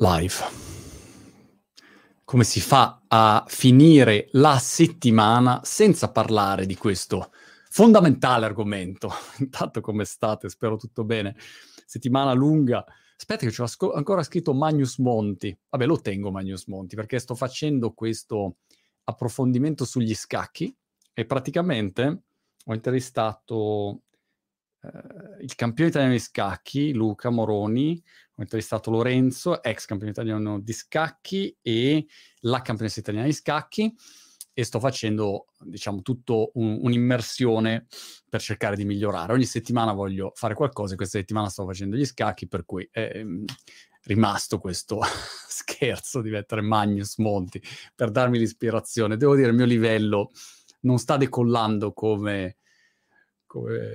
live. Come si fa a finire la settimana senza parlare di questo fondamentale argomento? Intanto come state? Spero tutto bene. Settimana lunga. Aspetta che ci ho ancora scritto Magnus Monti. Vabbè, lo tengo Magnus Monti perché sto facendo questo approfondimento sugli scacchi e praticamente ho intervistato il campione italiano di scacchi, Luca Moroni, ho intervistato Lorenzo, ex campione italiano di scacchi e la campionessa italiana di scacchi, e sto facendo, diciamo, tutto un'immersione per cercare di migliorare. Ogni settimana voglio fare qualcosa e questa settimana sto facendo gli scacchi, per cui è rimasto questo scherzo di mettere Magnus Monti per darmi l'ispirazione. Devo dire, il mio livello non sta decollando come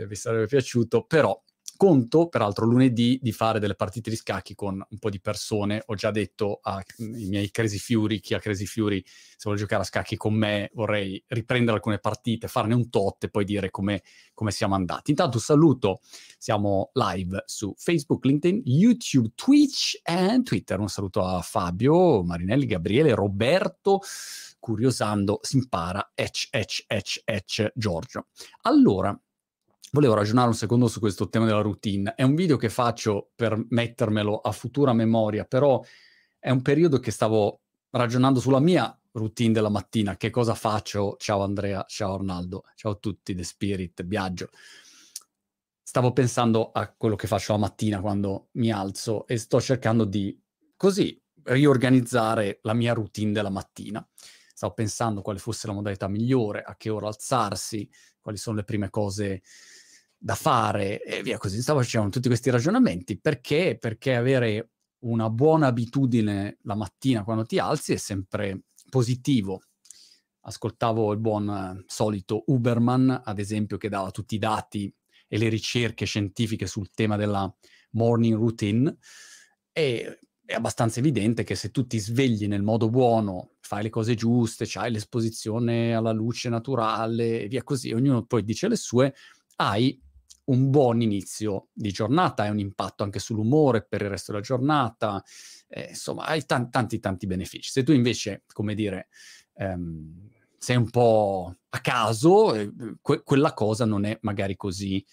vi sarebbe piaciuto, però conto, peraltro lunedì, di fare delle partite di scacchi con un po' di persone. Ho già detto ai miei Crazy Fury, chi ha Crazy Fury, se vuole giocare a scacchi con me, vorrei riprendere alcune partite, farne un tot e poi dire come siamo andati. Intanto saluto, siamo live su Facebook, LinkedIn, YouTube, Twitch e Twitter. Un saluto a Fabio, Marinelli, Gabriele, Roberto, Curiosando, si impara, Giorgio. Allora, volevo ragionare un secondo su questo tema della routine. È un video che faccio per mettermelo a futura memoria, però è un periodo che stavo ragionando sulla mia routine della mattina. Che cosa faccio? Ciao Andrea, ciao Arnaldo, ciao a tutti, The Spirit, Biagio. Stavo pensando a quello che faccio la mattina quando mi alzo e sto cercando di, così, riorganizzare la mia routine della mattina. Stavo pensando quale fosse la modalità migliore, a che ora alzarsi, quali sono le prime cose da fare e via così. Stavo facendo tutti questi ragionamenti perché avere una buona abitudine la mattina quando ti alzi è sempre positivo. Ascoltavo il buon solito Uberman, ad esempio, che dava tutti i dati e le ricerche scientifiche sul tema della morning routine, e è abbastanza evidente che se tu ti svegli nel modo buono, fai le cose giuste, c'hai l'esposizione alla luce naturale e via così, ognuno poi dice le sue, hai un buon inizio di giornata, hai un impatto anche sull'umore per il resto della giornata, insomma hai tanti benefici. Se tu invece, come dire, sei un po' a caso, quella cosa non è magari così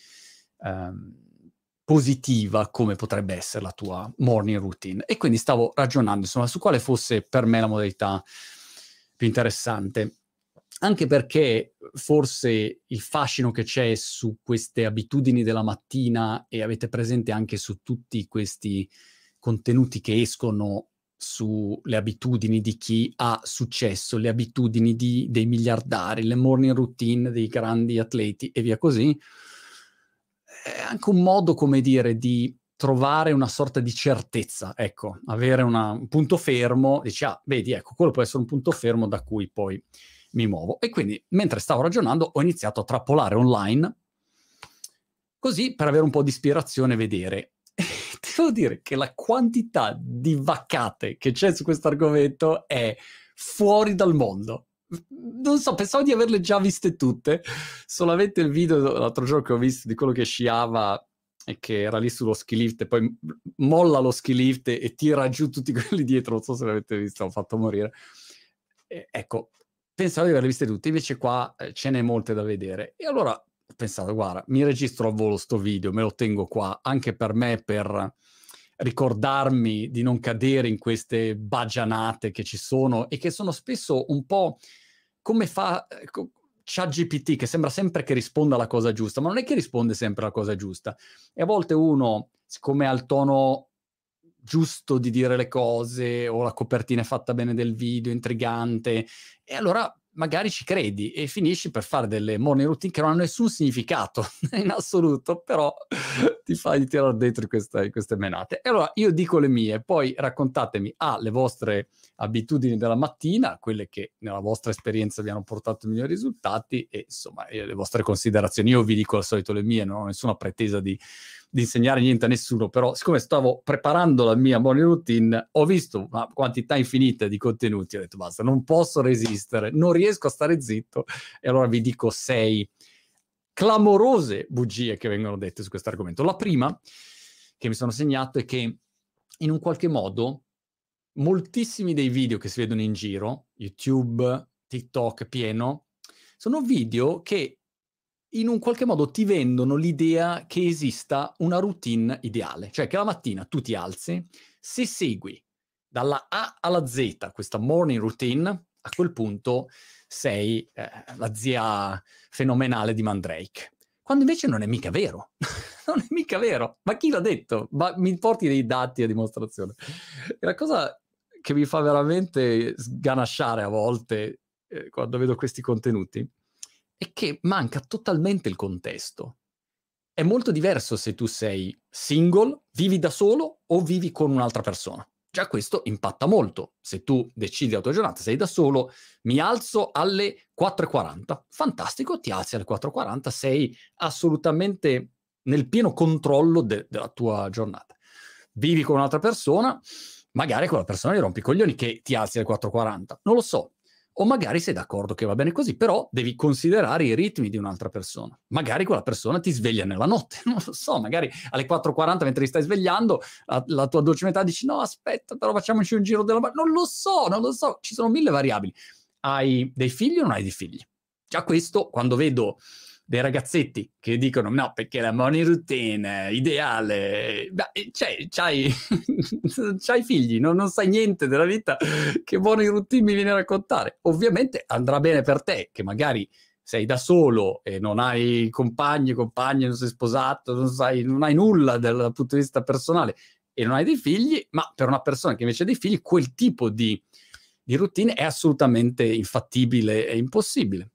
positiva come potrebbe essere la tua morning routine. E quindi stavo ragionando, insomma, su quale fosse per me la modalità più interessante, anche perché forse il fascino che c'è su queste abitudini della mattina, e avete presente anche su tutti questi contenuti che escono sulle abitudini di chi ha successo, le abitudini dei miliardari, le morning routine dei grandi atleti e via così, è anche un modo, come dire, di trovare una sorta di certezza, ecco, avere un punto fermo, dici, ah, vedi, ecco, quello può essere un punto fermo da cui poi mi muovo. E quindi, mentre stavo ragionando, ho iniziato a trappolare online, così, per avere un po' di ispirazione e vedere. Devo dire che la quantità di vaccate che c'è su questo argomento è fuori dal mondo. Non so, pensavo di averle già viste tutte, solamente il video l'altro giorno che ho visto di quello che sciava e che era lì sullo ski lift e poi molla lo ski lift e tira giù tutti quelli dietro, non so se l'avete visto, ho fatto morire. Ecco, pensavo di averle viste tutte, invece qua ce n'è molte da vedere. E allora ho pensato, guarda, mi registro a volo sto video, me lo tengo qua, anche per me, per ricordarmi di non cadere in queste bagianate che ci sono e che sono spesso un po' come fa ChatGPT, che sembra sempre che risponda alla cosa giusta, ma non è che risponde sempre alla cosa giusta. E a volte uno, siccome ha il tono giusto di dire le cose, o la copertina è fatta bene del video, intrigante, e allora magari ci credi e finisci per fare delle morning routine che non hanno nessun significato in assoluto, però ti fai tirare dentro queste menate. E allora io dico le mie, poi raccontatemi le vostre abitudini della mattina, quelle che nella vostra esperienza vi hanno portato i migliori risultati e, insomma, le vostre considerazioni. Io vi dico al solito le mie, non ho nessuna pretesa di insegnare niente a nessuno, però siccome stavo preparando la mia morning routine, ho visto una quantità infinita di contenuti, ho detto basta, non posso resistere, non riesco a stare zitto, e allora vi dico 6 clamorose bugie che vengono dette su questo argomento. La prima che mi sono segnato è che in un qualche modo moltissimi dei video che si vedono in giro, YouTube, TikTok pieno, sono video che in un qualche modo ti vendono l'idea che esista una routine ideale, cioè che la mattina tu ti alzi, se segui dalla A alla Z questa morning routine, a quel punto sei la zia fenomenale di Mandrake. Quando invece non è mica vero, non è mica vero. Ma chi l'ha detto? Ma mi porti dei dati a dimostrazione. E la cosa che mi fa veramente sganasciare a volte quando vedo questi contenuti è che manca totalmente il contesto. È molto diverso se tu sei single, vivi da solo o vivi con un'altra persona. Già questo impatta molto. Se tu decidi la tua giornata, sei da solo, mi alzo alle 4:40. Fantastico, ti alzi alle 4:40, sei assolutamente nel pieno controllo della tua giornata. Vivi con un'altra persona, magari quella persona gli rompi i coglioni che ti alzi alle 4:40. Non lo so. O magari sei d'accordo che va bene così, però devi considerare i ritmi di un'altra persona. Magari quella persona ti sveglia nella notte, non lo so, magari alle 4:40 mentre ti stai svegliando, la tua dolce metà dici no, aspetta, però facciamoci un giro della... Non lo so, ci sono mille variabili. Hai dei figli o non hai dei figli? Già questo, quando vedo dei ragazzetti che dicono no, perché la morning routine è ideale, c'hai figli, non sai niente della vita, che morning routine mi viene a raccontare? Ovviamente andrà bene per te, che magari sei da solo e non hai compagni, non sei sposato, non hai nulla dal punto di vista personale e non hai dei figli, ma per una persona che invece ha dei figli quel tipo di routine è assolutamente infattibile e impossibile.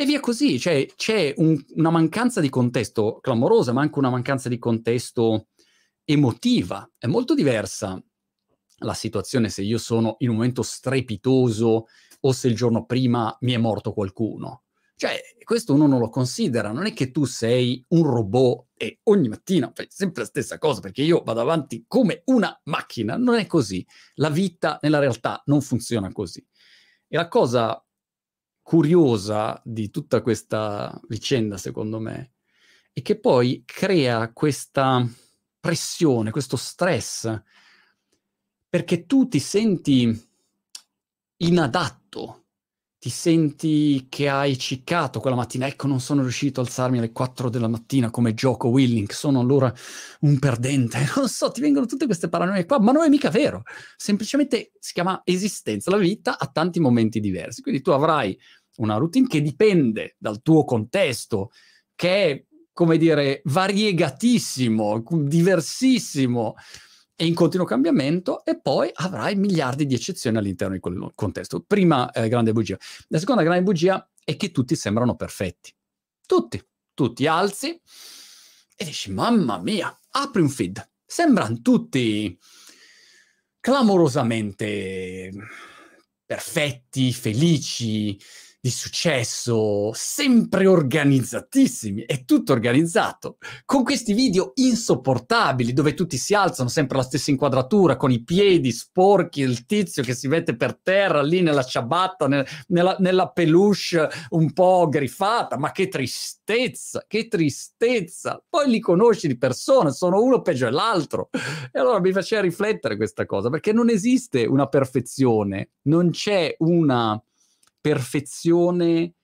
E via così, cioè c'è una mancanza di contesto clamorosa, ma anche una mancanza di contesto emotiva. È molto diversa la situazione se io sono in un momento strepitoso o se il giorno prima mi è morto qualcuno. Cioè, questo uno non lo considera, non è che tu sei un robot e ogni mattina fai sempre la stessa cosa perché io vado avanti come una macchina. Non è così. La vita nella realtà non funziona così. E la cosa curiosa di tutta questa vicenda, secondo me, e che poi crea questa pressione, questo stress, perché tu ti senti inadatto, ti senti che hai ciccato quella mattina, ecco non sono riuscito a alzarmi alle 4 della mattina come gioco Willing, sono allora un perdente, non so, ti vengono tutte queste paranoie qua, ma non è mica vero, semplicemente si chiama esistenza, la vita ha tanti momenti diversi, quindi tu avrai una routine che dipende dal tuo contesto, che è, come dire, variegatissimo, diversissimo e in continuo cambiamento, e poi avrai miliardi di eccezioni all'interno di quel contesto. Prima grande bugia. La seconda grande bugia è che tutti sembrano perfetti. Tutti. Tu ti alzi e dici, mamma mia, apri un feed. Sembrano tutti clamorosamente perfetti, felici, di successo, sempre organizzatissimi, è tutto organizzato, con questi video insopportabili dove tutti si alzano sempre alla stessa inquadratura, con i piedi sporchi, il tizio che si mette per terra lì nella ciabatta, nella peluche un po' griffata, ma che tristezza, poi li conosci di persona, sono uno peggio dell'altro, e allora mi faceva riflettere questa cosa, perché non esiste una perfezione, non c'è una perfezione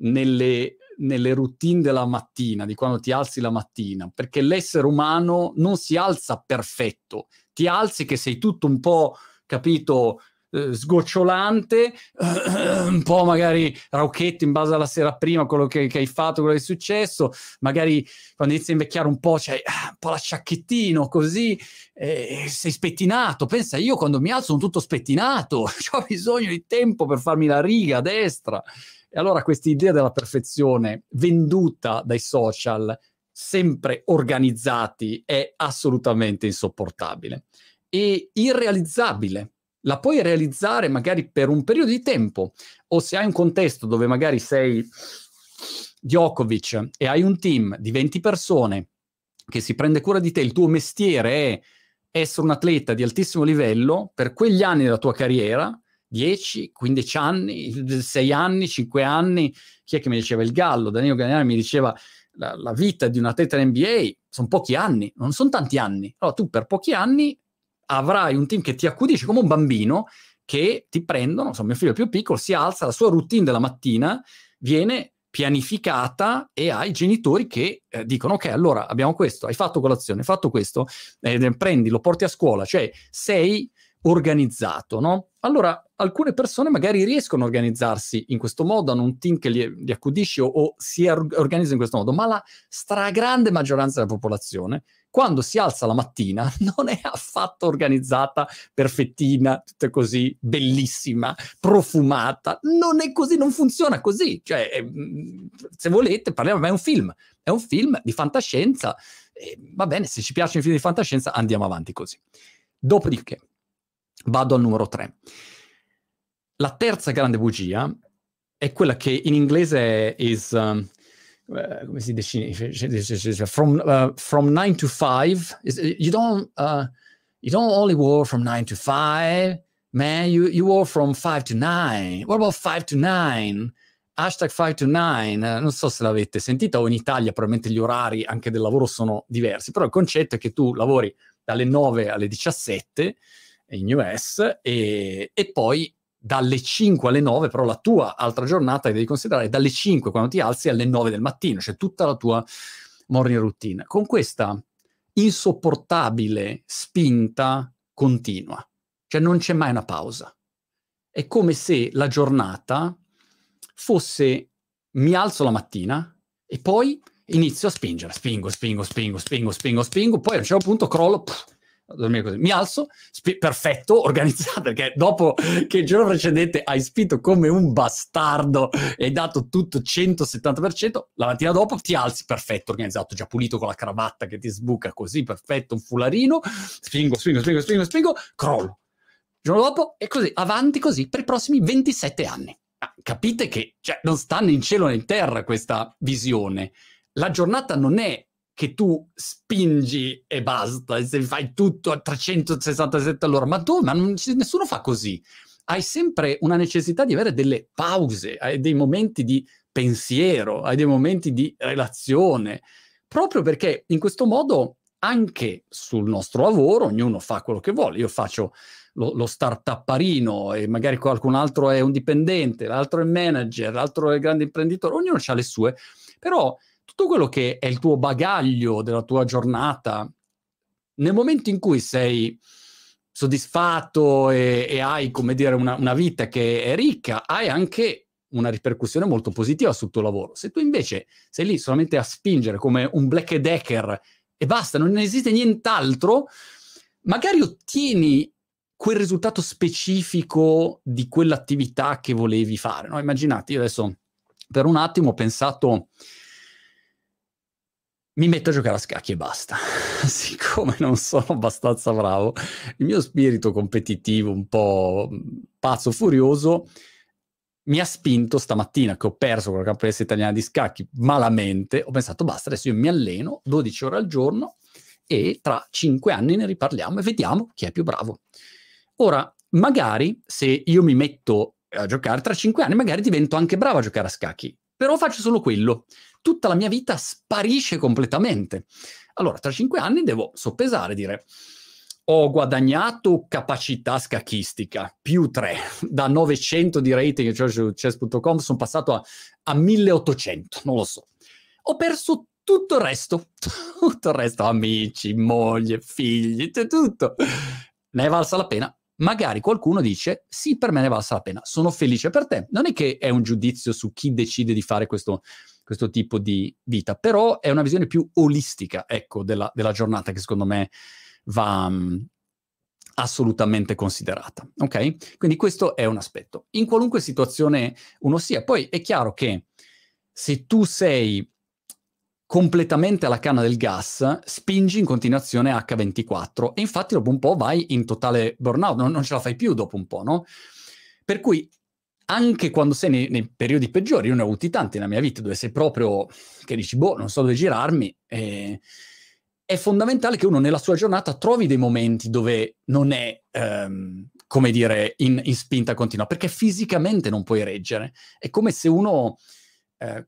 nelle routine della mattina, di quando ti alzi la mattina, perché l'essere umano non si alza perfetto, ti alzi che sei tutto un po', capito, sgocciolante, un po' magari rauchetto in base alla sera prima, quello che hai fatto, quello che è successo, magari quando inizi a invecchiare un po' c'hai un po' la sciacchettino così, sei spettinato, pensa io quando mi alzo sono tutto spettinato, ho bisogno di tempo per farmi la riga a destra, e allora questa idea della perfezione venduta dai social sempre organizzati è assolutamente insopportabile e irrealizzabile. La puoi realizzare magari per un periodo di tempo, o se hai un contesto dove magari sei Djokovic e hai un team di 20 persone che si prende cura di te, il tuo mestiere è essere un atleta di altissimo livello per quegli anni della tua carriera, 10, 15 anni, 6 anni, 5 anni, chi è che mi diceva il Gallo? Danilo Gagnani mi diceva la vita di un atleta in NBA, sono pochi anni, non sono tanti anni, allora tu per pochi anni avrai un team che ti accudisce come un bambino, che ti prendono, insomma mio figlio più piccolo si alza, la sua routine della mattina viene pianificata e hai genitori che dicono ok, allora abbiamo questo, hai fatto colazione, hai fatto questo, prendi, lo porti a scuola, cioè sei organizzato, no? Allora alcune persone magari riescono a organizzarsi in questo modo, hanno un team che li accudisce o si organizza in questo modo, ma la stragrande maggioranza della popolazione quando si alza la mattina non è affatto organizzata, perfettina, tutta così, bellissima, profumata. Non è così, non funziona così. Cioè, se volete, parliamo, ma è un film di fantascienza. Va bene, se ci piacciono i film di fantascienza andiamo avanti così. Dopodiché, vado al numero 3. La terza grande bugia è quella che in inglese come si definisce? From 9 to 5. You don't only work from 9 to 5, man. You work from 5 to 9. What about 5 to 9? #5to9. Non so se l'avete sentita, o in Italia probabilmente gli orari anche del lavoro sono diversi, però il concetto è che tu lavori dalle 9 alle 17 in US e poi dalle 5 alle 9, però la tua altra giornata che devi considerare è dalle 5 quando ti alzi alle 9 del mattino, cioè tutta la tua morning routine, con questa insopportabile spinta continua, cioè non c'è mai una pausa. È come se la giornata fosse: mi alzo la mattina e poi inizio a spingere, spingo, poi a un certo punto crollo, mi alzo, perfetto, organizzato, perché dopo che il giorno precedente hai spinto come un bastardo e hai dato tutto 170%, la mattina dopo ti alzi, perfetto, organizzato, già pulito, con la cravatta che ti sbuca così, perfetto, un fularino, spingo, crollo. Il giorno dopo è così, avanti così per i prossimi 27 anni. Capite che, cioè, non stanno in cielo né in terra questa visione. La giornata non è che tu spingi e basta, e se fai tutto a 367 all'ora, ma nessuno fa così. Hai sempre una necessità di avere delle pause, hai dei momenti di pensiero, hai dei momenti di relazione, proprio perché in questo modo anche sul nostro lavoro ognuno fa quello che vuole. Io faccio lo startupparino e magari qualcun altro è un dipendente, l'altro è il manager, l'altro è il grande imprenditore, ognuno ha le sue, però tutto quello che è il tuo bagaglio della tua giornata, nel momento in cui sei soddisfatto e hai, come dire, una vita che è ricca, hai anche una ripercussione molto positiva sul tuo lavoro. Se tu invece sei lì solamente a spingere come un Black Decker e basta, non esiste nient'altro, magari ottieni quel risultato specifico di quell'attività che volevi fare, no? Immaginate, io adesso per un attimo ho pensato: mi metto a giocare a scacchi e basta. Siccome non sono abbastanza bravo, il mio spirito competitivo un po' pazzo furioso mi ha spinto stamattina, che ho perso con la campionessa italiana di scacchi malamente, ho pensato basta, adesso io mi alleno 12 ore al giorno e tra 5 anni ne riparliamo e vediamo chi è più bravo. Ora, magari se io mi metto a giocare tra 5 anni, magari divento anche bravo a giocare a scacchi, però faccio solo quello. Tutta la mia vita sparisce completamente. Allora, tra 5 anni devo soppesare, dire: ho guadagnato capacità scacchistica, +3, da 900 di rating, cioè su chess.com, sono passato a 1800, non lo so. Ho perso tutto il resto, amici, moglie, figli, c'è tutto. Ne è valsa la pena? Magari qualcuno dice: sì, per me ne è valsa la pena, sono felice per te. Non è che è un giudizio su chi decide di fare questo tipo di vita, però è una visione più olistica, ecco, della giornata, che secondo me va assolutamente considerata, ok? Quindi questo è un aspetto. In qualunque situazione uno sia, poi è chiaro che se tu sei completamente alla canna del gas, spingi in continuazione H24 e infatti dopo un po' vai in totale burnout, non ce la fai più dopo un po', no? Per cui anche quando sei nei periodi peggiori, io ne ho avuti tanti nella mia vita, dove sei proprio che dici boh, non so dove girarmi, è fondamentale che uno nella sua giornata trovi dei momenti dove non è, come dire, in spinta continua, perché fisicamente non puoi reggere. È come se uno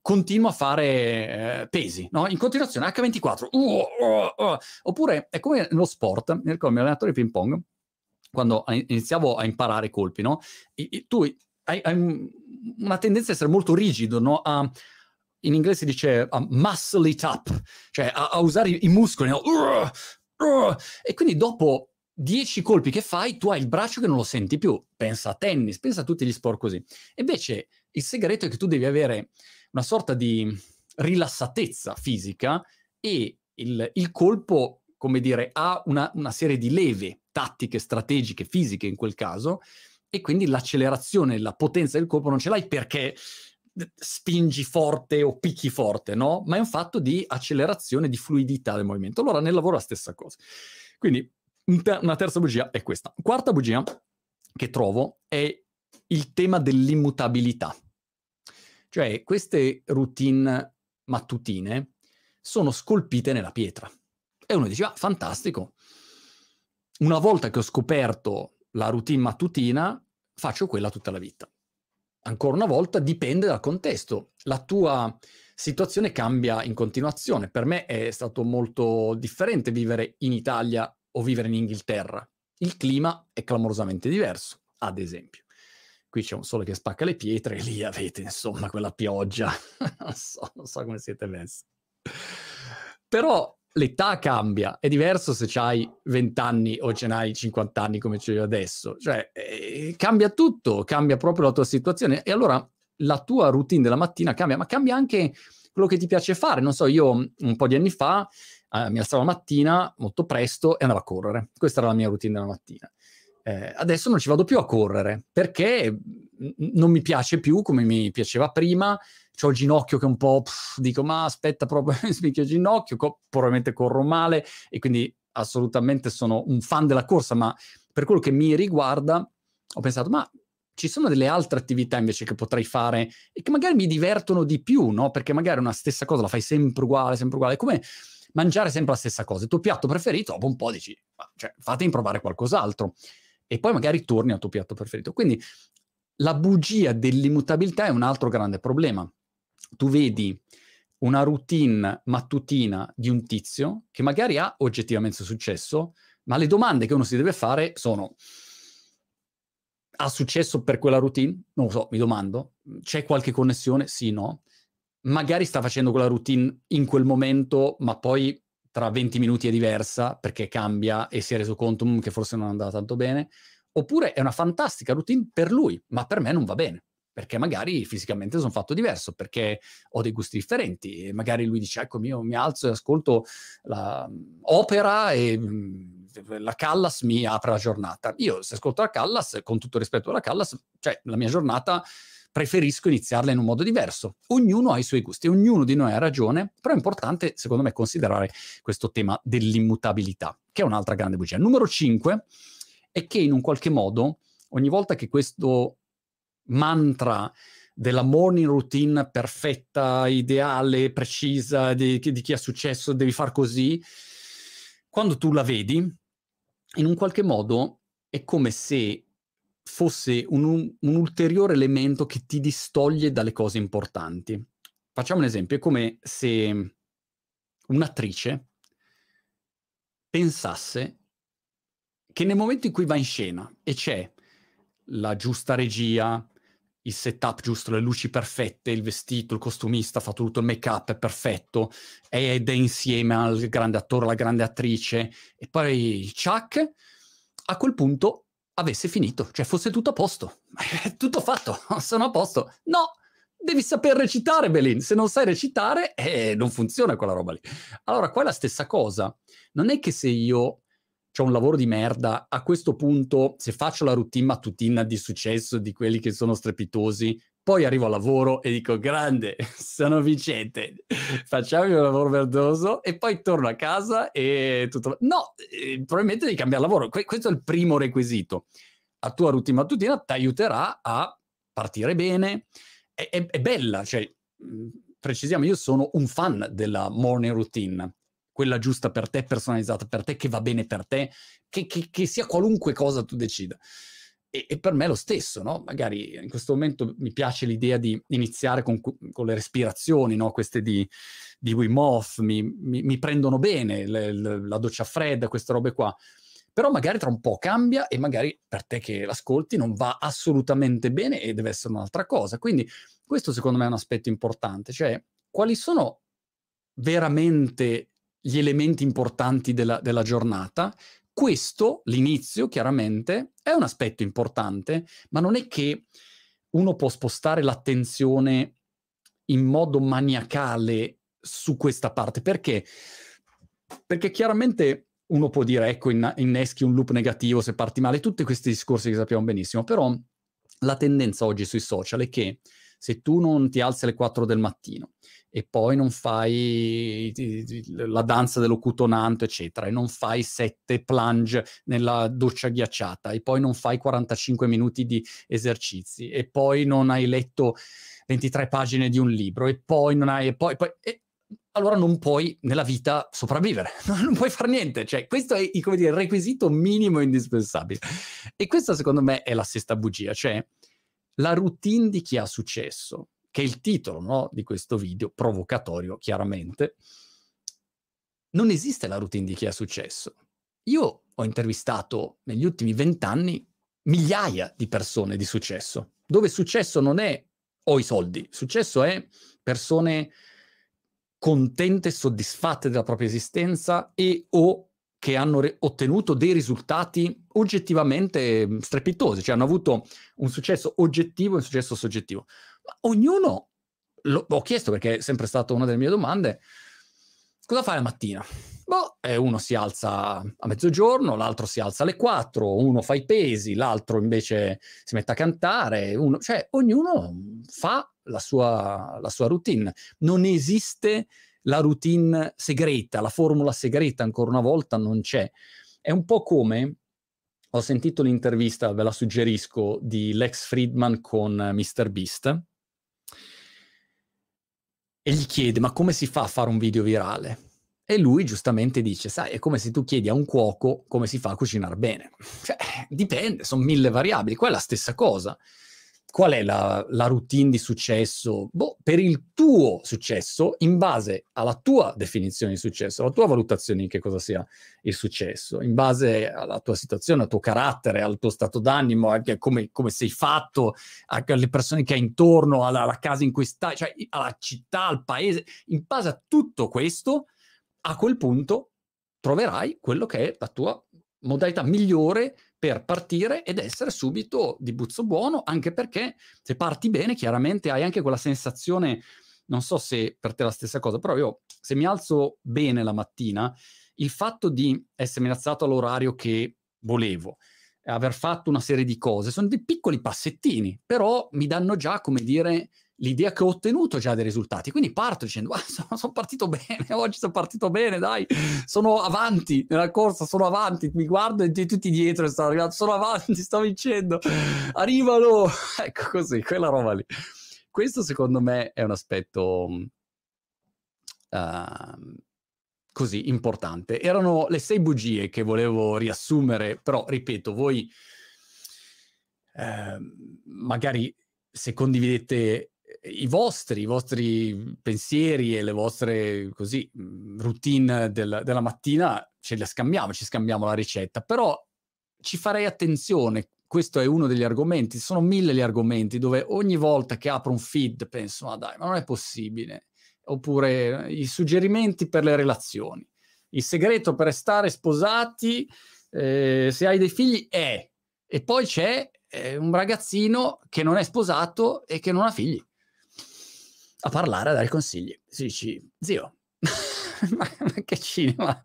continua a fare pesi, no? In continuazione H24. Oppure è come nello sport, mi ricordo il mio allenatore di ping pong quando iniziavo a imparare colpi, no? Tu hai una tendenza a essere molto rigido, no? In inglese si dice muscle it up, cioè a usare i muscoli, no? E quindi dopo 10 colpi che fai, tu hai il braccio che non lo senti più. Pensa a tennis, pensa a tutti gli sport così. E invece il segreto è che tu devi avere una sorta di rilassatezza fisica e il colpo, come dire, ha una serie di leve tattiche, strategiche, fisiche in quel caso, e quindi l'accelerazione, la potenza del colpo non ce l'hai perché spingi forte o picchi forte, no? Ma è un fatto di accelerazione, di fluidità del movimento. Allora nel lavoro è la stessa cosa. Quindi una terza bugia è questa. Quarta bugia che trovo è il tema dell'immutabilità. Cioè queste routine mattutine sono scolpite nella pietra. E uno dice, ah, fantastico, una volta che ho scoperto la routine mattutina, faccio quella tutta la vita. Ancora una volta, dipende dal contesto. La tua situazione cambia in continuazione. Per me è stato molto differente vivere in Italia o vivere in Inghilterra. Il clima è clamorosamente diverso, ad esempio. Qui c'è un sole che spacca le pietre, e lì avete, insomma, quella pioggia. Non so come siete messi. Però l'età cambia, è diverso se c'hai 20 anni o ce n'hai 50 anni come c'è adesso. Cioè, cambia tutto, cambia proprio la tua situazione. E allora la tua routine della mattina cambia, ma cambia anche quello che ti piace fare. Non so, io un po' di anni fa mi alzavo la mattina molto presto e andavo a correre. Questa era la mia routine della mattina. Adesso non ci vado più a correre perché non mi piace più come mi piaceva prima. C'ho il ginocchio che un po' dico, ma aspetta, proprio mi spicchio il ginocchio, probabilmente corro male, e quindi assolutamente sono un fan della corsa, ma per quello che mi riguarda ho pensato, ma ci sono delle altre attività invece che potrei fare e che magari mi divertono di più, no? Perché magari una stessa cosa la fai sempre uguale, come mangiare sempre la stessa cosa, il tuo piatto preferito, dopo un po' dici, cioè, fatemi provare qualcos'altro. E poi magari torni al tuo piatto preferito. Quindi la bugia dell'immutabilità è un altro grande problema. Tu vedi una routine mattutina di un tizio che magari ha oggettivamente successo, ma le domande che uno si deve fare sono: ha successo per quella routine? Non lo so, mi domando. C'è qualche connessione? Sì, no. Magari sta facendo quella routine in quel momento, ma poi tra 20 minuti è diversa perché cambia e si è reso conto che forse non andava tanto bene, oppure è una fantastica routine per lui, ma per me non va bene, perché magari fisicamente sono fatto diverso, perché ho dei gusti differenti, e magari lui dice, ecco, io mi alzo e ascolto la opera e la Callas mi apre la giornata. Io se ascolto la Callas, con tutto rispetto alla Callas, cioè la mia giornata preferisco iniziarla in un modo diverso. Ognuno ha i suoi gusti, ognuno di noi ha ragione, però è importante, secondo me, considerare questo tema dell'immutabilità, che è un'altra grande bugia. Numero 5 è che in un qualche modo, ogni volta che questo mantra della morning routine perfetta, ideale, precisa, di chi ha successo, devi far così, quando tu la vedi, in un qualche modo è come se fosse un ulteriore elemento che ti distoglie dalle cose importanti. Facciamo un esempio, è come se un'attrice pensasse che nel momento in cui va in scena e c'è la giusta regia, il setup giusto, le luci perfette, il vestito, il costumista, fa tutto, il make-up è perfetto, ed è insieme al grande attore, alla grande attrice, e poi ciak, a quel punto avesse finito, cioè fosse tutto a posto, tutto fatto, sono a posto. No, devi saper recitare, Belin, se non sai recitare non funziona quella roba lì. Allora qua è la stessa cosa, non è che se io c'ho un lavoro di merda, a questo punto se faccio la routine mattutina di successo, di quelli che sono strepitosi, poi arrivo al lavoro e dico, grande, sono vincente, facciamo il mio lavoro verdoso, e poi torno a casa e tutto. No, probabilmente devi cambiare lavoro. Questo è il primo requisito. La tua routine mattutina ti aiuterà a partire bene. È bella, cioè, precisiamo, io sono un fan della morning routine, quella giusta per te, personalizzata per te, che va bene per te, che sia qualunque cosa tu decida. E per me è lo stesso, no? Magari in questo momento mi piace l'idea di iniziare con le respirazioni, no? Queste di Wim Hof, mi prendono bene, la doccia fredda, queste robe qua. però magari tra un po' cambia e magari per te che l'ascolti non va assolutamente bene e deve essere un'altra cosa. Quindi questo secondo me è un aspetto importante, cioè quali sono veramente gli elementi importanti della giornata. Questo, l'inizio, chiaramente, è un aspetto importante, ma non è che uno può spostare l'attenzione in modo maniacale su questa parte. Perché? Perché chiaramente uno può dire, ecco, inneschi un loop negativo se parti male, tutti questi discorsi che sappiamo benissimo, però la tendenza oggi sui social è che se tu non ti alzi alle 4 del mattino e poi non fai la danza dell'ocutonante, eccetera, e non fai 7 plunge nella doccia ghiacciata, e poi non fai 45 minuti di esercizi, e poi non hai letto 23 pagine di un libro, e poi non hai... allora non puoi nella vita sopravvivere, non puoi fare niente. Cioè, questo è, come dire, il requisito minimo indispensabile. E questa, secondo me, è la sesta bugia, cioè la routine di chi ha successo, che è il titolo, no, di questo video, provocatorio chiaramente. Non esiste la routine di chi ha successo. Io ho intervistato negli ultimi 20 anni migliaia di persone di successo, dove successo non è ho i soldi, successo è persone contente, soddisfatte della propria esistenza e o che hanno ottenuto dei risultati oggettivamente strepitosi, cioè hanno avuto un successo oggettivo e un successo soggettivo. Ma ognuno, l'ho chiesto perché è sempre stata una delle mie domande, cosa fai la mattina? Boh, uno si alza a mezzogiorno, l'altro si alza alle 4, uno fa i pesi, l'altro invece si mette a cantare, cioè ognuno fa la sua routine. Non esiste la routine segreta, la formula segreta, ancora una volta non c'è. È un po' come, ho sentito l'intervista, ve la suggerisco, di Lex Fridman con Mr. Beast, e gli chiede, ma come si fa a fare un video virale? E lui giustamente dice, sai, è come se tu chiedi a un cuoco come si fa a cucinare bene. Cioè, dipende, sono 1000 variabili, qua è la stessa cosa. Qual è la routine di successo? Boh, per il tuo successo, in base alla tua definizione di successo, alla tua valutazione di che cosa sia il successo, in base alla tua situazione, al tuo carattere, al tuo stato d'animo, anche come sei fatto, alle persone che hai intorno, alla casa in cui stai, cioè alla città, al paese, in base a tutto questo, a quel punto troverai quello che è la tua modalità migliore per partire ed essere subito di buzzo buono, anche perché se parti bene chiaramente hai anche quella sensazione, non so se per te è la stessa cosa, però io se mi alzo bene la mattina, il fatto di essermi alzato all'orario che volevo, aver fatto una serie di cose, sono dei piccoli passettini, però mi danno già, come dire, l'idea che ho ottenuto già dei risultati, quindi parto dicendo, ah, sono partito bene, oggi sono partito bene, dai, sono avanti nella corsa, sono avanti, mi guardo e tutti dietro stanno arrivando, sono avanti, sto vincendo, arrivano, ecco così, quella roba lì. Questo secondo me è un aspetto così importante. Erano le 6 bugie che volevo riassumere, però ripeto, voi magari se condividete i vostri pensieri e le vostre così routine della mattina, ce le scambiamo, ci scambiamo la ricetta, però ci farei attenzione, questo è uno degli argomenti, sono 1000 gli argomenti dove ogni volta che apro un feed penso, ma dai, ma non è possibile, oppure i suggerimenti per le relazioni, il segreto per restare sposati, se hai dei figli è, e poi c'è un ragazzino che non è sposato e che non ha figli a parlare, a dare consigli. Si dici, zio, ma che cinema,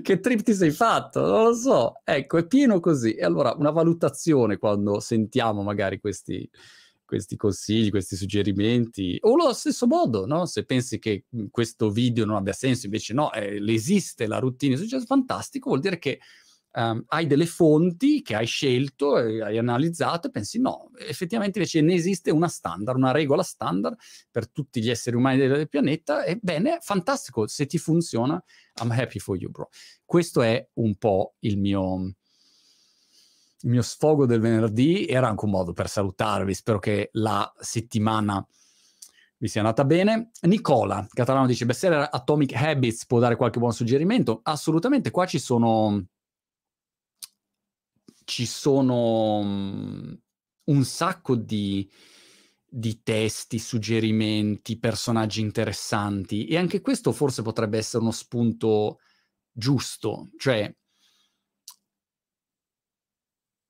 che trip ti sei fatto, non lo so. Ecco, è pieno così. E allora una valutazione quando sentiamo magari questi consigli, questi suggerimenti, o lo stesso modo, no? Se pensi che questo video non abbia senso, invece no, esiste la routine, è successo, fantastico, vuol dire che hai delle fonti che hai scelto, hai analizzato e pensi no, effettivamente invece ne esiste una standard, una regola standard per tutti gli esseri umani del pianeta, e bene, fantastico, se ti funziona, I'm happy for you, bro. Questo è un po' il mio sfogo del venerdì, era anche un modo per salutarvi, spero che la settimana vi sia andata bene. Nicola Catalano dice, beh, se Atomic Habits può dare qualche buon suggerimento, assolutamente, qua ci sono ci sono un sacco di testi, suggerimenti, personaggi interessanti, e anche questo forse potrebbe essere uno spunto giusto, cioè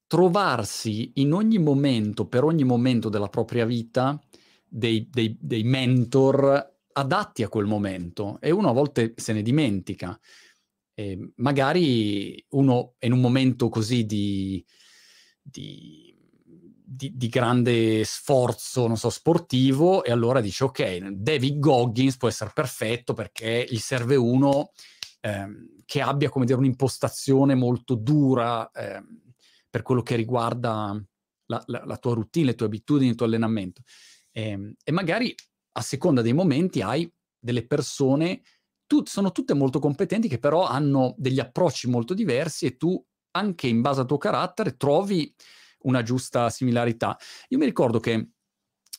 trovarsi in ogni momento, per ogni momento della propria vita, dei mentor adatti a quel momento, e uno a volte se ne dimentica. E magari uno è in un momento così di grande sforzo, non so, sportivo, e allora dice ok, David Goggins può essere perfetto perché gli serve uno che abbia, come dire, un'impostazione molto dura per quello che riguarda la tua routine, le tue abitudini, il tuo allenamento. E magari a seconda dei momenti hai delle persone, sono tutte molto competenti, che però hanno degli approcci molto diversi, e tu anche in base al tuo carattere trovi una giusta similarità. Io mi ricordo che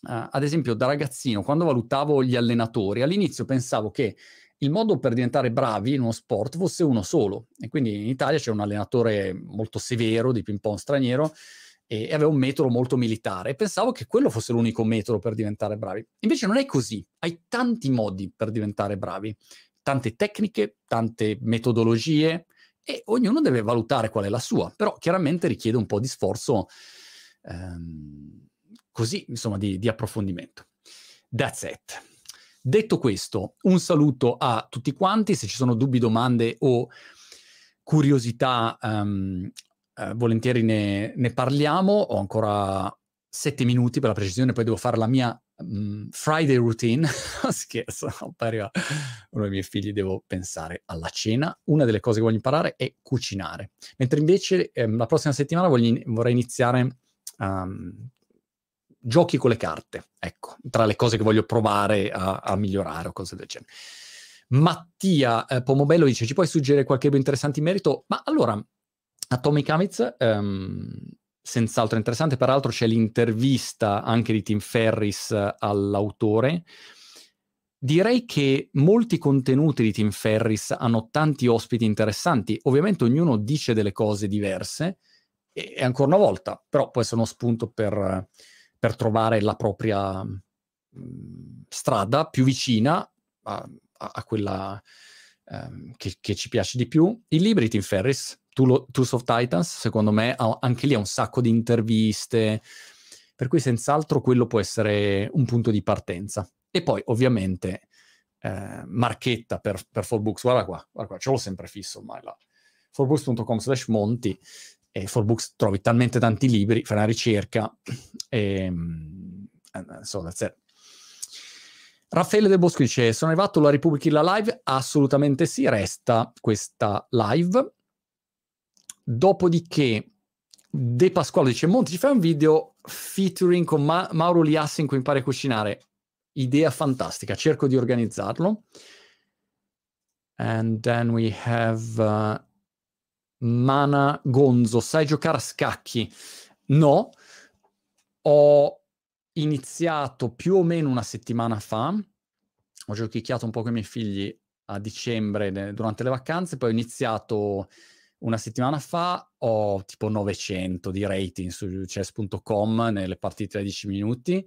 ad esempio da ragazzino, quando valutavo gli allenatori, all'inizio pensavo che il modo per diventare bravi in uno sport fosse uno solo, e quindi in Italia c'è un allenatore molto severo di ping pong straniero, e aveva un metodo molto militare, e pensavo che quello fosse l'unico metodo per diventare bravi. Invece non è così, hai tanti modi per diventare bravi, tante tecniche, tante metodologie, e ognuno deve valutare qual è la sua, però chiaramente richiede un po' di sforzo così, insomma, di approfondimento. That's it. Detto questo, un saluto a tutti quanti. Se ci sono dubbi, domande o curiosità, volentieri ne parliamo. Ho ancora 7 minuti per la precisione, poi devo fare la mia Friday routine. Scherzo, non arriva uno dei miei figli, devo pensare alla cena. Una delle cose che voglio imparare è cucinare, mentre invece la prossima settimana vorrei iniziare giochi con le carte, ecco, tra le cose che voglio provare a migliorare o cose del genere. Mattia Pomobello dice: ci puoi suggerire qualche libro interessante in merito? Ma allora, Atomic Habits senz'altro interessante, peraltro c'è l'intervista anche di Tim Ferriss all'autore. Direi che molti contenuti di Tim Ferriss hanno tanti ospiti interessanti, ovviamente ognuno dice delle cose diverse, e ancora una volta, però può essere uno spunto per trovare la propria strada più vicina a quella che ci piace di più. I libri di Tim Ferriss, Tools of Titans, secondo me anche lì ha un sacco di interviste, per cui senz'altro quello può essere un punto di partenza. E poi ovviamente marchetta per Forbox, guarda qua, ce l'ho sempre fisso ormai là, forbox.com/monti, e Forbox trovi talmente tanti libri, fai una ricerca e so, that's it. Raffaele De Bosco dice: sono arrivato, la ripubblichi la live? Assolutamente sì, resta questa live. Dopodiché De Pasquale dice: Monti, ci fai un video featuring con Mauro Liassi in cui impari a cucinare? Idea fantastica, cerco di organizzarlo. And then we have Mana Gonzo: sai giocare a scacchi? No, ho iniziato più o meno una settimana fa, ho giochicchiato un po' con i miei figli a dicembre durante le vacanze, poi ho iniziato una settimana fa, ho tipo 900 di rating su chess.com nelle partite da 10 minuti,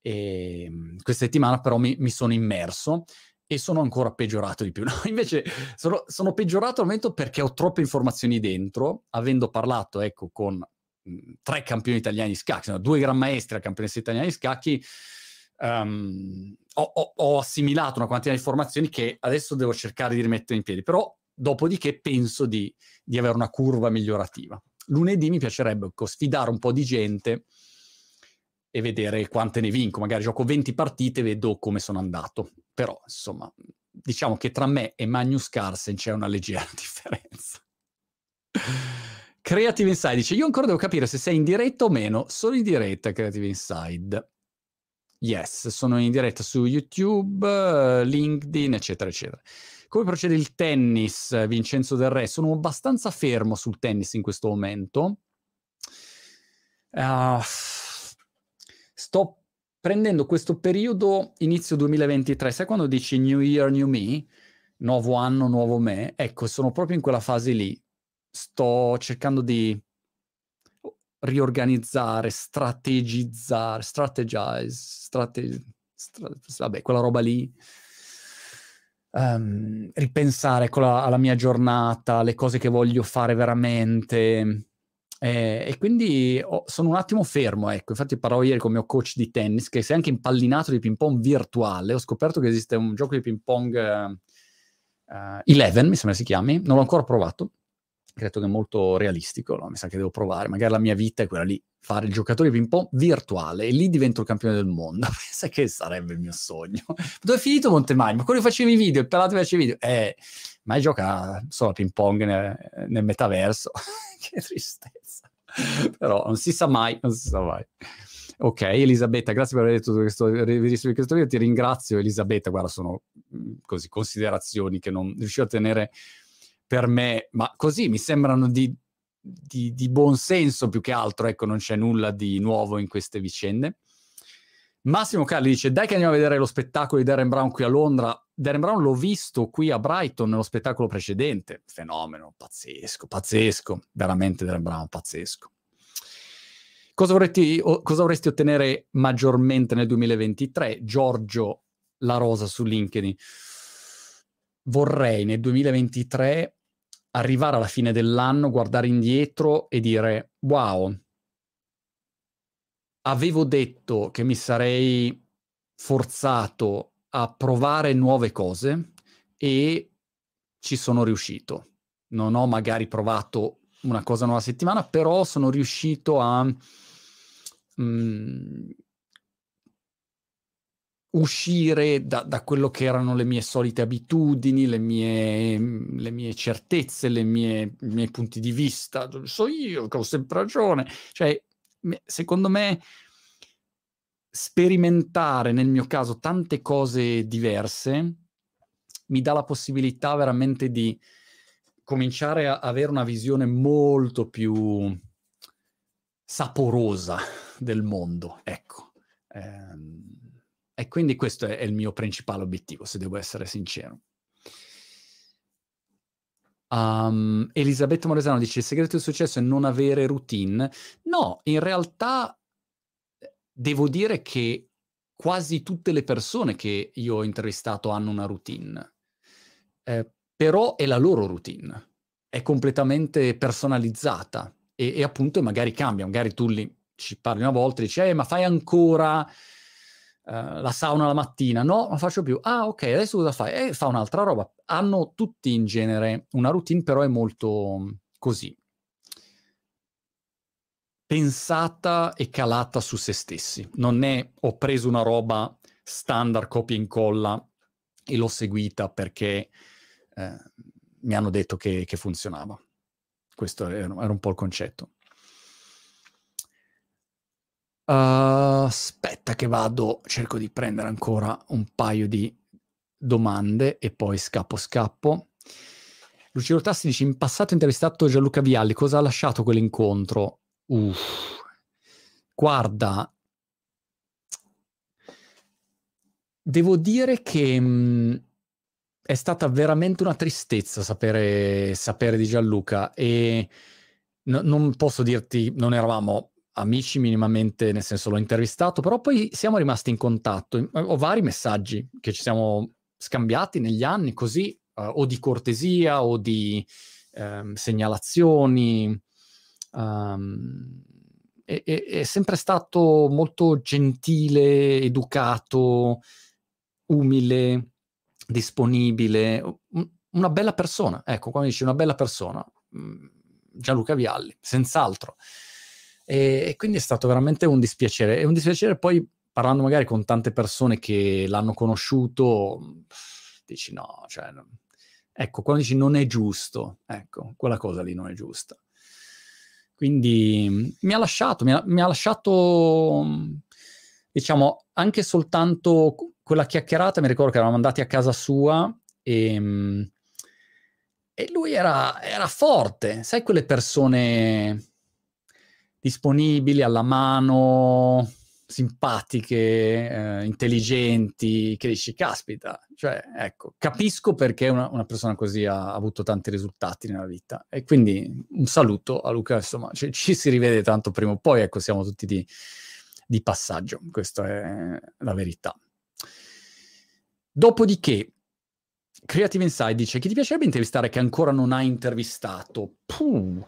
e questa settimana però mi sono immerso e sono ancora peggiorato di più. No, invece sono peggiorato al momento perché ho troppe informazioni dentro, avendo parlato, ecco, con 3 campioni italiani di scacchi, no, 2 gran maestri a campionessa italiana di scacchi, ho assimilato una quantità di informazioni che adesso devo cercare di rimettere in piedi, però dopodiché penso di avere una curva migliorativa. Lunedì mi piacerebbe sfidare un po' di gente e vedere quante ne vinco. Magari gioco 20 partite e vedo come sono andato. Però, insomma, diciamo che tra me e Magnus Carlsen c'è una leggera differenza. Creative Inside dice: io ancora devo capire se sei in diretta o meno. Sono in diretta, Creative Inside. Yes, sono in diretta su YouTube, LinkedIn, eccetera, eccetera. Come procede il tennis, Vincenzo Del Re? Sono abbastanza fermo sul tennis in questo momento. Sto prendendo questo periodo inizio 2023. Sai quando dici New Year, New Me? Nuovo anno, nuovo me? Ecco, sono proprio in quella fase lì. Sto cercando di riorganizzare, strategizzare, vabbè, quella roba lì, ripensare alla mia giornata, le cose che voglio fare veramente, e quindi sono un attimo fermo, ecco. Infatti parlavo ieri con il mio coach di tennis, che si è anche impallinato di ping pong virtuale. Ho scoperto che esiste un gioco di ping pong, Eleven mi sembra si chiami, non l'ho ancora provato, credo che è molto realistico, no? Mi sa che devo provare, magari la mia vita è quella lì, fare il giocatore di ping pong virtuale, e lì divento il campione del mondo. Pensa che sarebbe il mio sogno. Dove è finito Montemagno? Ma quello che facevi i video, il pelato che faceva i video, ma gioca solo a ping pong nel metaverso. Che tristezza. Però non si sa mai, non si sa mai. Ok, Elisabetta, grazie per aver detto questo video, ti ringrazio Elisabetta. Guarda, sono così considerazioni che non riuscivo a tenere per me, ma così mi sembrano di buon senso più che altro, ecco, non c'è nulla di nuovo in queste vicende. Massimo Carli dice: dai che andiamo a vedere lo spettacolo di Darren Brown qui a Londra. Darren Brown l'ho visto qui a Brighton nello spettacolo precedente, fenomeno, pazzesco, pazzesco, veramente Darren Brown, pazzesco. Cosa vorresti ottenere maggiormente nel 2023? Giorgio La Rosa su LinkedIn. Vorrei nel 2023 arrivare alla fine dell'anno, guardare indietro e dire: wow, avevo detto che mi sarei forzato a provare nuove cose e ci sono riuscito. Non ho magari provato una cosa nuova settimana, però sono riuscito a uscire da quello che erano le mie solite abitudini, le mie certezze, i miei punti di vista. So io che ho sempre ragione. Cioè, secondo me, sperimentare, nel mio caso, tante cose diverse mi dà la possibilità veramente di cominciare a avere una visione molto più saporosa del mondo, ecco. E quindi questo è il mio principale obiettivo, se devo essere sincero. Elisabetta Moresano dice: il segreto del successo è non avere routine. No, in realtà devo dire che quasi tutte le persone che io ho intervistato hanno una routine, però è la loro routine, è completamente personalizzata e appunto magari cambia, magari tu lì ci parli una volta e dici: ma fai ancora la sauna la mattina? No, non la faccio più. Ah, ok, adesso cosa fai? Fa un'altra roba. Hanno tutti in genere una routine, però è molto così, pensata e calata su se stessi. Non è ho preso una roba standard, copia e incolla, e l'ho seguita perché mi hanno detto che funzionava. Questo era un po' il concetto. Aspetta che vado, cerco di prendere ancora un paio di domande e poi scappo. Lucio Tassi dice: in passato ho intervistato Gianluca Vialli, cosa ha lasciato quell'incontro? Guarda, devo dire che è stata veramente una tristezza sapere di Gianluca, e non posso dirti, non eravamo amici minimamente, nel senso l'ho intervistato, però poi siamo rimasti in contatto. Ho vari messaggi che ci siamo scambiati negli anni, così, o di cortesia o di segnalazioni. È sempre stato molto gentile, educato, umile, disponibile, una bella persona. Ecco, quando dici una bella persona, Gianluca Vialli, senz'altro. E quindi è stato veramente un dispiacere. E un dispiacere, poi parlando magari con tante persone che l'hanno conosciuto, dici no, cioè, ecco, quando dici non è giusto, ecco, quella cosa lì non è giusta. Quindi mi ha lasciato, diciamo, anche soltanto quella chiacchierata. Mi ricordo che eravamo andati a casa sua e lui era forte, sai, quelle persone disponibili, alla mano, simpatiche, intelligenti, che dici, caspita, cioè, ecco, capisco perché una persona così ha avuto tanti risultati nella vita. E quindi un saluto a Luca, insomma, ci si rivede tanto prima o poi, ecco, siamo tutti di passaggio, questa è la verità. Dopodiché, Creative Insight dice, chi ti piacerebbe intervistare che ancora non hai intervistato? Puh.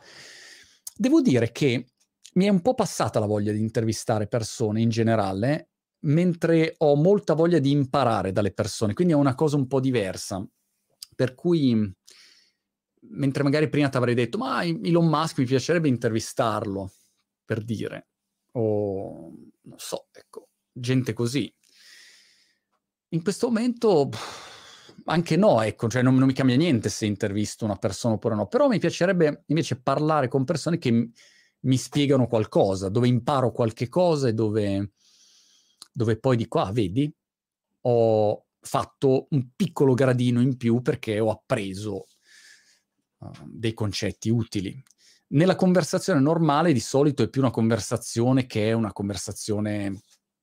Devo dire che mi è un po' passata la voglia di intervistare persone in generale, mentre ho molta voglia di imparare dalle persone, quindi è una cosa un po' diversa. Per cui, mentre magari prima ti avrei detto, ma Elon Musk mi piacerebbe intervistarlo, per dire, o non so, ecco, gente così. In questo momento anche no, ecco, cioè non mi cambia niente se intervisto una persona oppure no, però mi piacerebbe invece parlare con persone che mi spiegano qualcosa, dove imparo qualche cosa e dove poi dico, ah, vedi, ho fatto un piccolo gradino in più perché ho appreso dei concetti utili. Nella conversazione normale di solito è più una conversazione che è una conversazione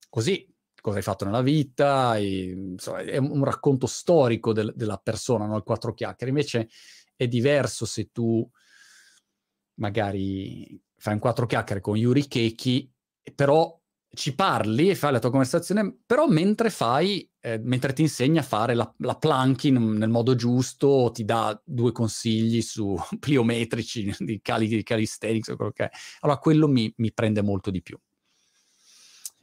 così, cosa hai fatto nella vita, insomma, è un racconto storico della persona, no? Il quattro chiacchiere. Invece è diverso se tu magari fai un quattro chiacchiere con Yuri Chechi, però ci parli e fai la tua conversazione, però mentre ti insegna a fare la planking nel modo giusto, ti dà due consigli su pliometrici, di calisthenics o quello che è. Allora quello mi prende molto di più.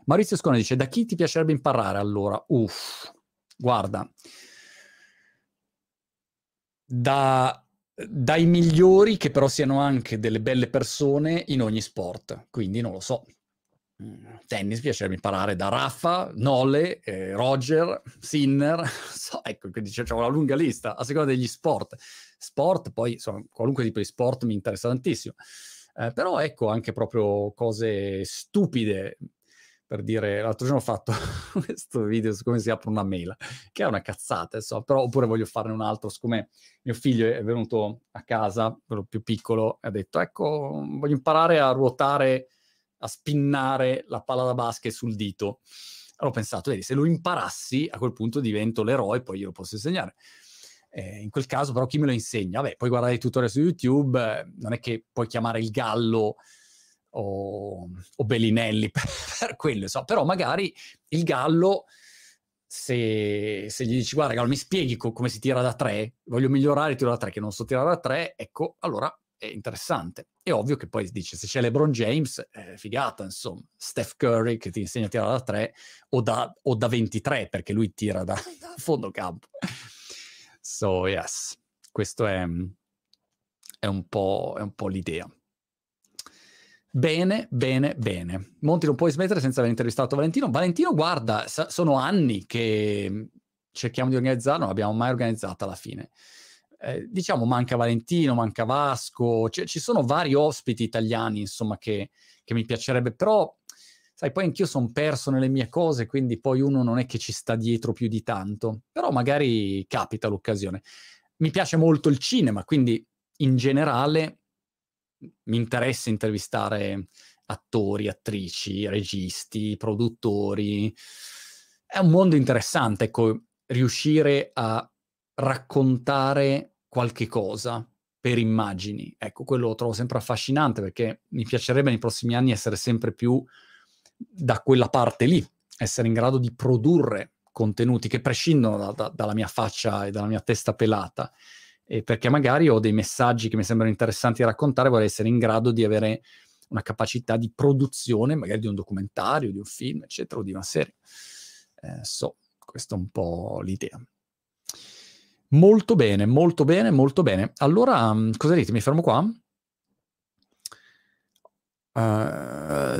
Maurizio Scone dice, da chi ti piacerebbe imparare allora? Uff, guarda, dai migliori che però siano anche delle belle persone in ogni sport, quindi non lo so. Tennis piacerebbe imparare da Rafa, Nole, Roger, Sinner, so, ecco, quindi c'è una lunga lista a seconda degli sport, poi insomma, qualunque tipo di sport mi interessa tantissimo, però ecco, anche proprio cose stupide. Per dire, l'altro giorno ho fatto questo video su come si apre una mela, che è una cazzata, insomma, però oppure voglio farne un altro, siccome mio figlio è venuto a casa, quello più piccolo, e ha detto, ecco, voglio imparare a ruotare, a spinnare la palla da basket sul dito. Allora ho pensato, vedi, se lo imparassi, a quel punto divento l'eroe, poi glielo posso insegnare. In quel caso, però, chi me lo insegna? Vabbè, puoi guardare i tutorial su YouTube, non è che puoi chiamare il gallo o Belinelli per quello, so. Però magari il gallo, se gli dici, guarda gallo, mi spieghi come si tira da tre, voglio migliorare il tiro da tre, che non so tirare da tre, ecco, allora è interessante. È ovvio che poi si dice, se c'è LeBron James, figata, insomma, Steph Curry che ti insegna a tirare da tre o da 23, perché lui tira da fondo campo. So, yes, questo è un po' l'idea. Bene, bene, bene. Monti, non puoi smettere senza aver intervistato Valentino. Valentino, guarda, sono anni che cerchiamo di organizzarlo, non l'abbiamo mai organizzata alla fine. Diciamo, manca Valentino, manca Vasco, ci sono vari ospiti italiani, insomma, che mi piacerebbe, però, sai, poi anch'io sono perso nelle mie cose, quindi poi uno non è che ci sta dietro più di tanto, però magari capita l'occasione. Mi piace molto il cinema, quindi in generale mi interessa intervistare attori, attrici, registi, produttori. È un mondo interessante, ecco, riuscire a raccontare qualche cosa per immagini. Ecco, quello lo trovo sempre affascinante, perché mi piacerebbe nei prossimi anni essere sempre più da quella parte lì, essere in grado di produrre contenuti che prescindono dalla mia faccia e dalla mia testa pelata. E perché magari ho dei messaggi che mi sembrano interessanti da raccontare, vorrei essere in grado di avere una capacità di produzione, magari di un documentario, di un film, eccetera, o di una serie. Questa è un po' l'idea. Molto bene, molto bene, molto bene. Allora, cosa dite? Mi fermo qua?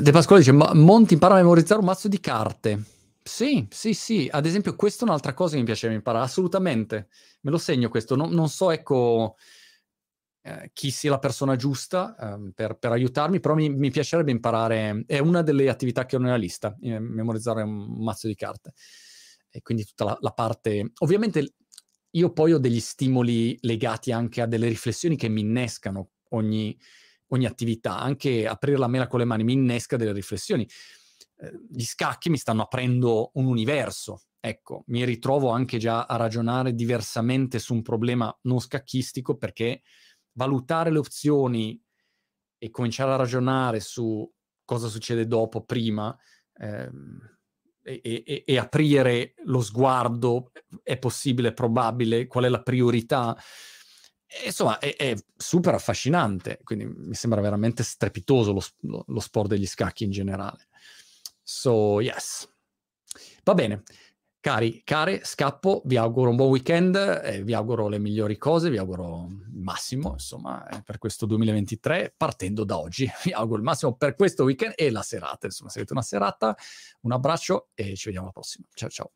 De Pasquale dice, Monti impara a memorizzare un mazzo di carte. Sì, sì, sì. Ad esempio, questa è un'altra cosa che mi piaceva imparare, assolutamente. Me lo segno questo. Non so, ecco, chi sia la persona giusta per aiutarmi, però mi piacerebbe imparare. È una delle attività che ho nella lista, memorizzare un mazzo di carte. E quindi tutta la parte... Ovviamente io poi ho degli stimoli legati anche a delle riflessioni che mi innescano ogni attività. Anche aprire la mela con le mani mi innesca delle riflessioni. gli scacchi mi stanno aprendo un universo. Ecco, mi ritrovo anche già a ragionare diversamente su un problema non scacchistico, perché valutare le opzioni e cominciare a ragionare su cosa succede dopo, prima, e aprire lo sguardo, è possibile, è probabile, qual è la priorità, e, insomma, è super affascinante, quindi mi sembra veramente strepitoso lo sport degli scacchi in generale. So, yes. Va bene. Cari, care, scappo, vi auguro un buon weekend, vi auguro le migliori cose, vi auguro il massimo, insomma, per questo 2023, partendo da oggi. Vi auguro il massimo per questo weekend e la serata, insomma, se avete una serata, un abbraccio e ci vediamo alla prossima. Ciao, ciao.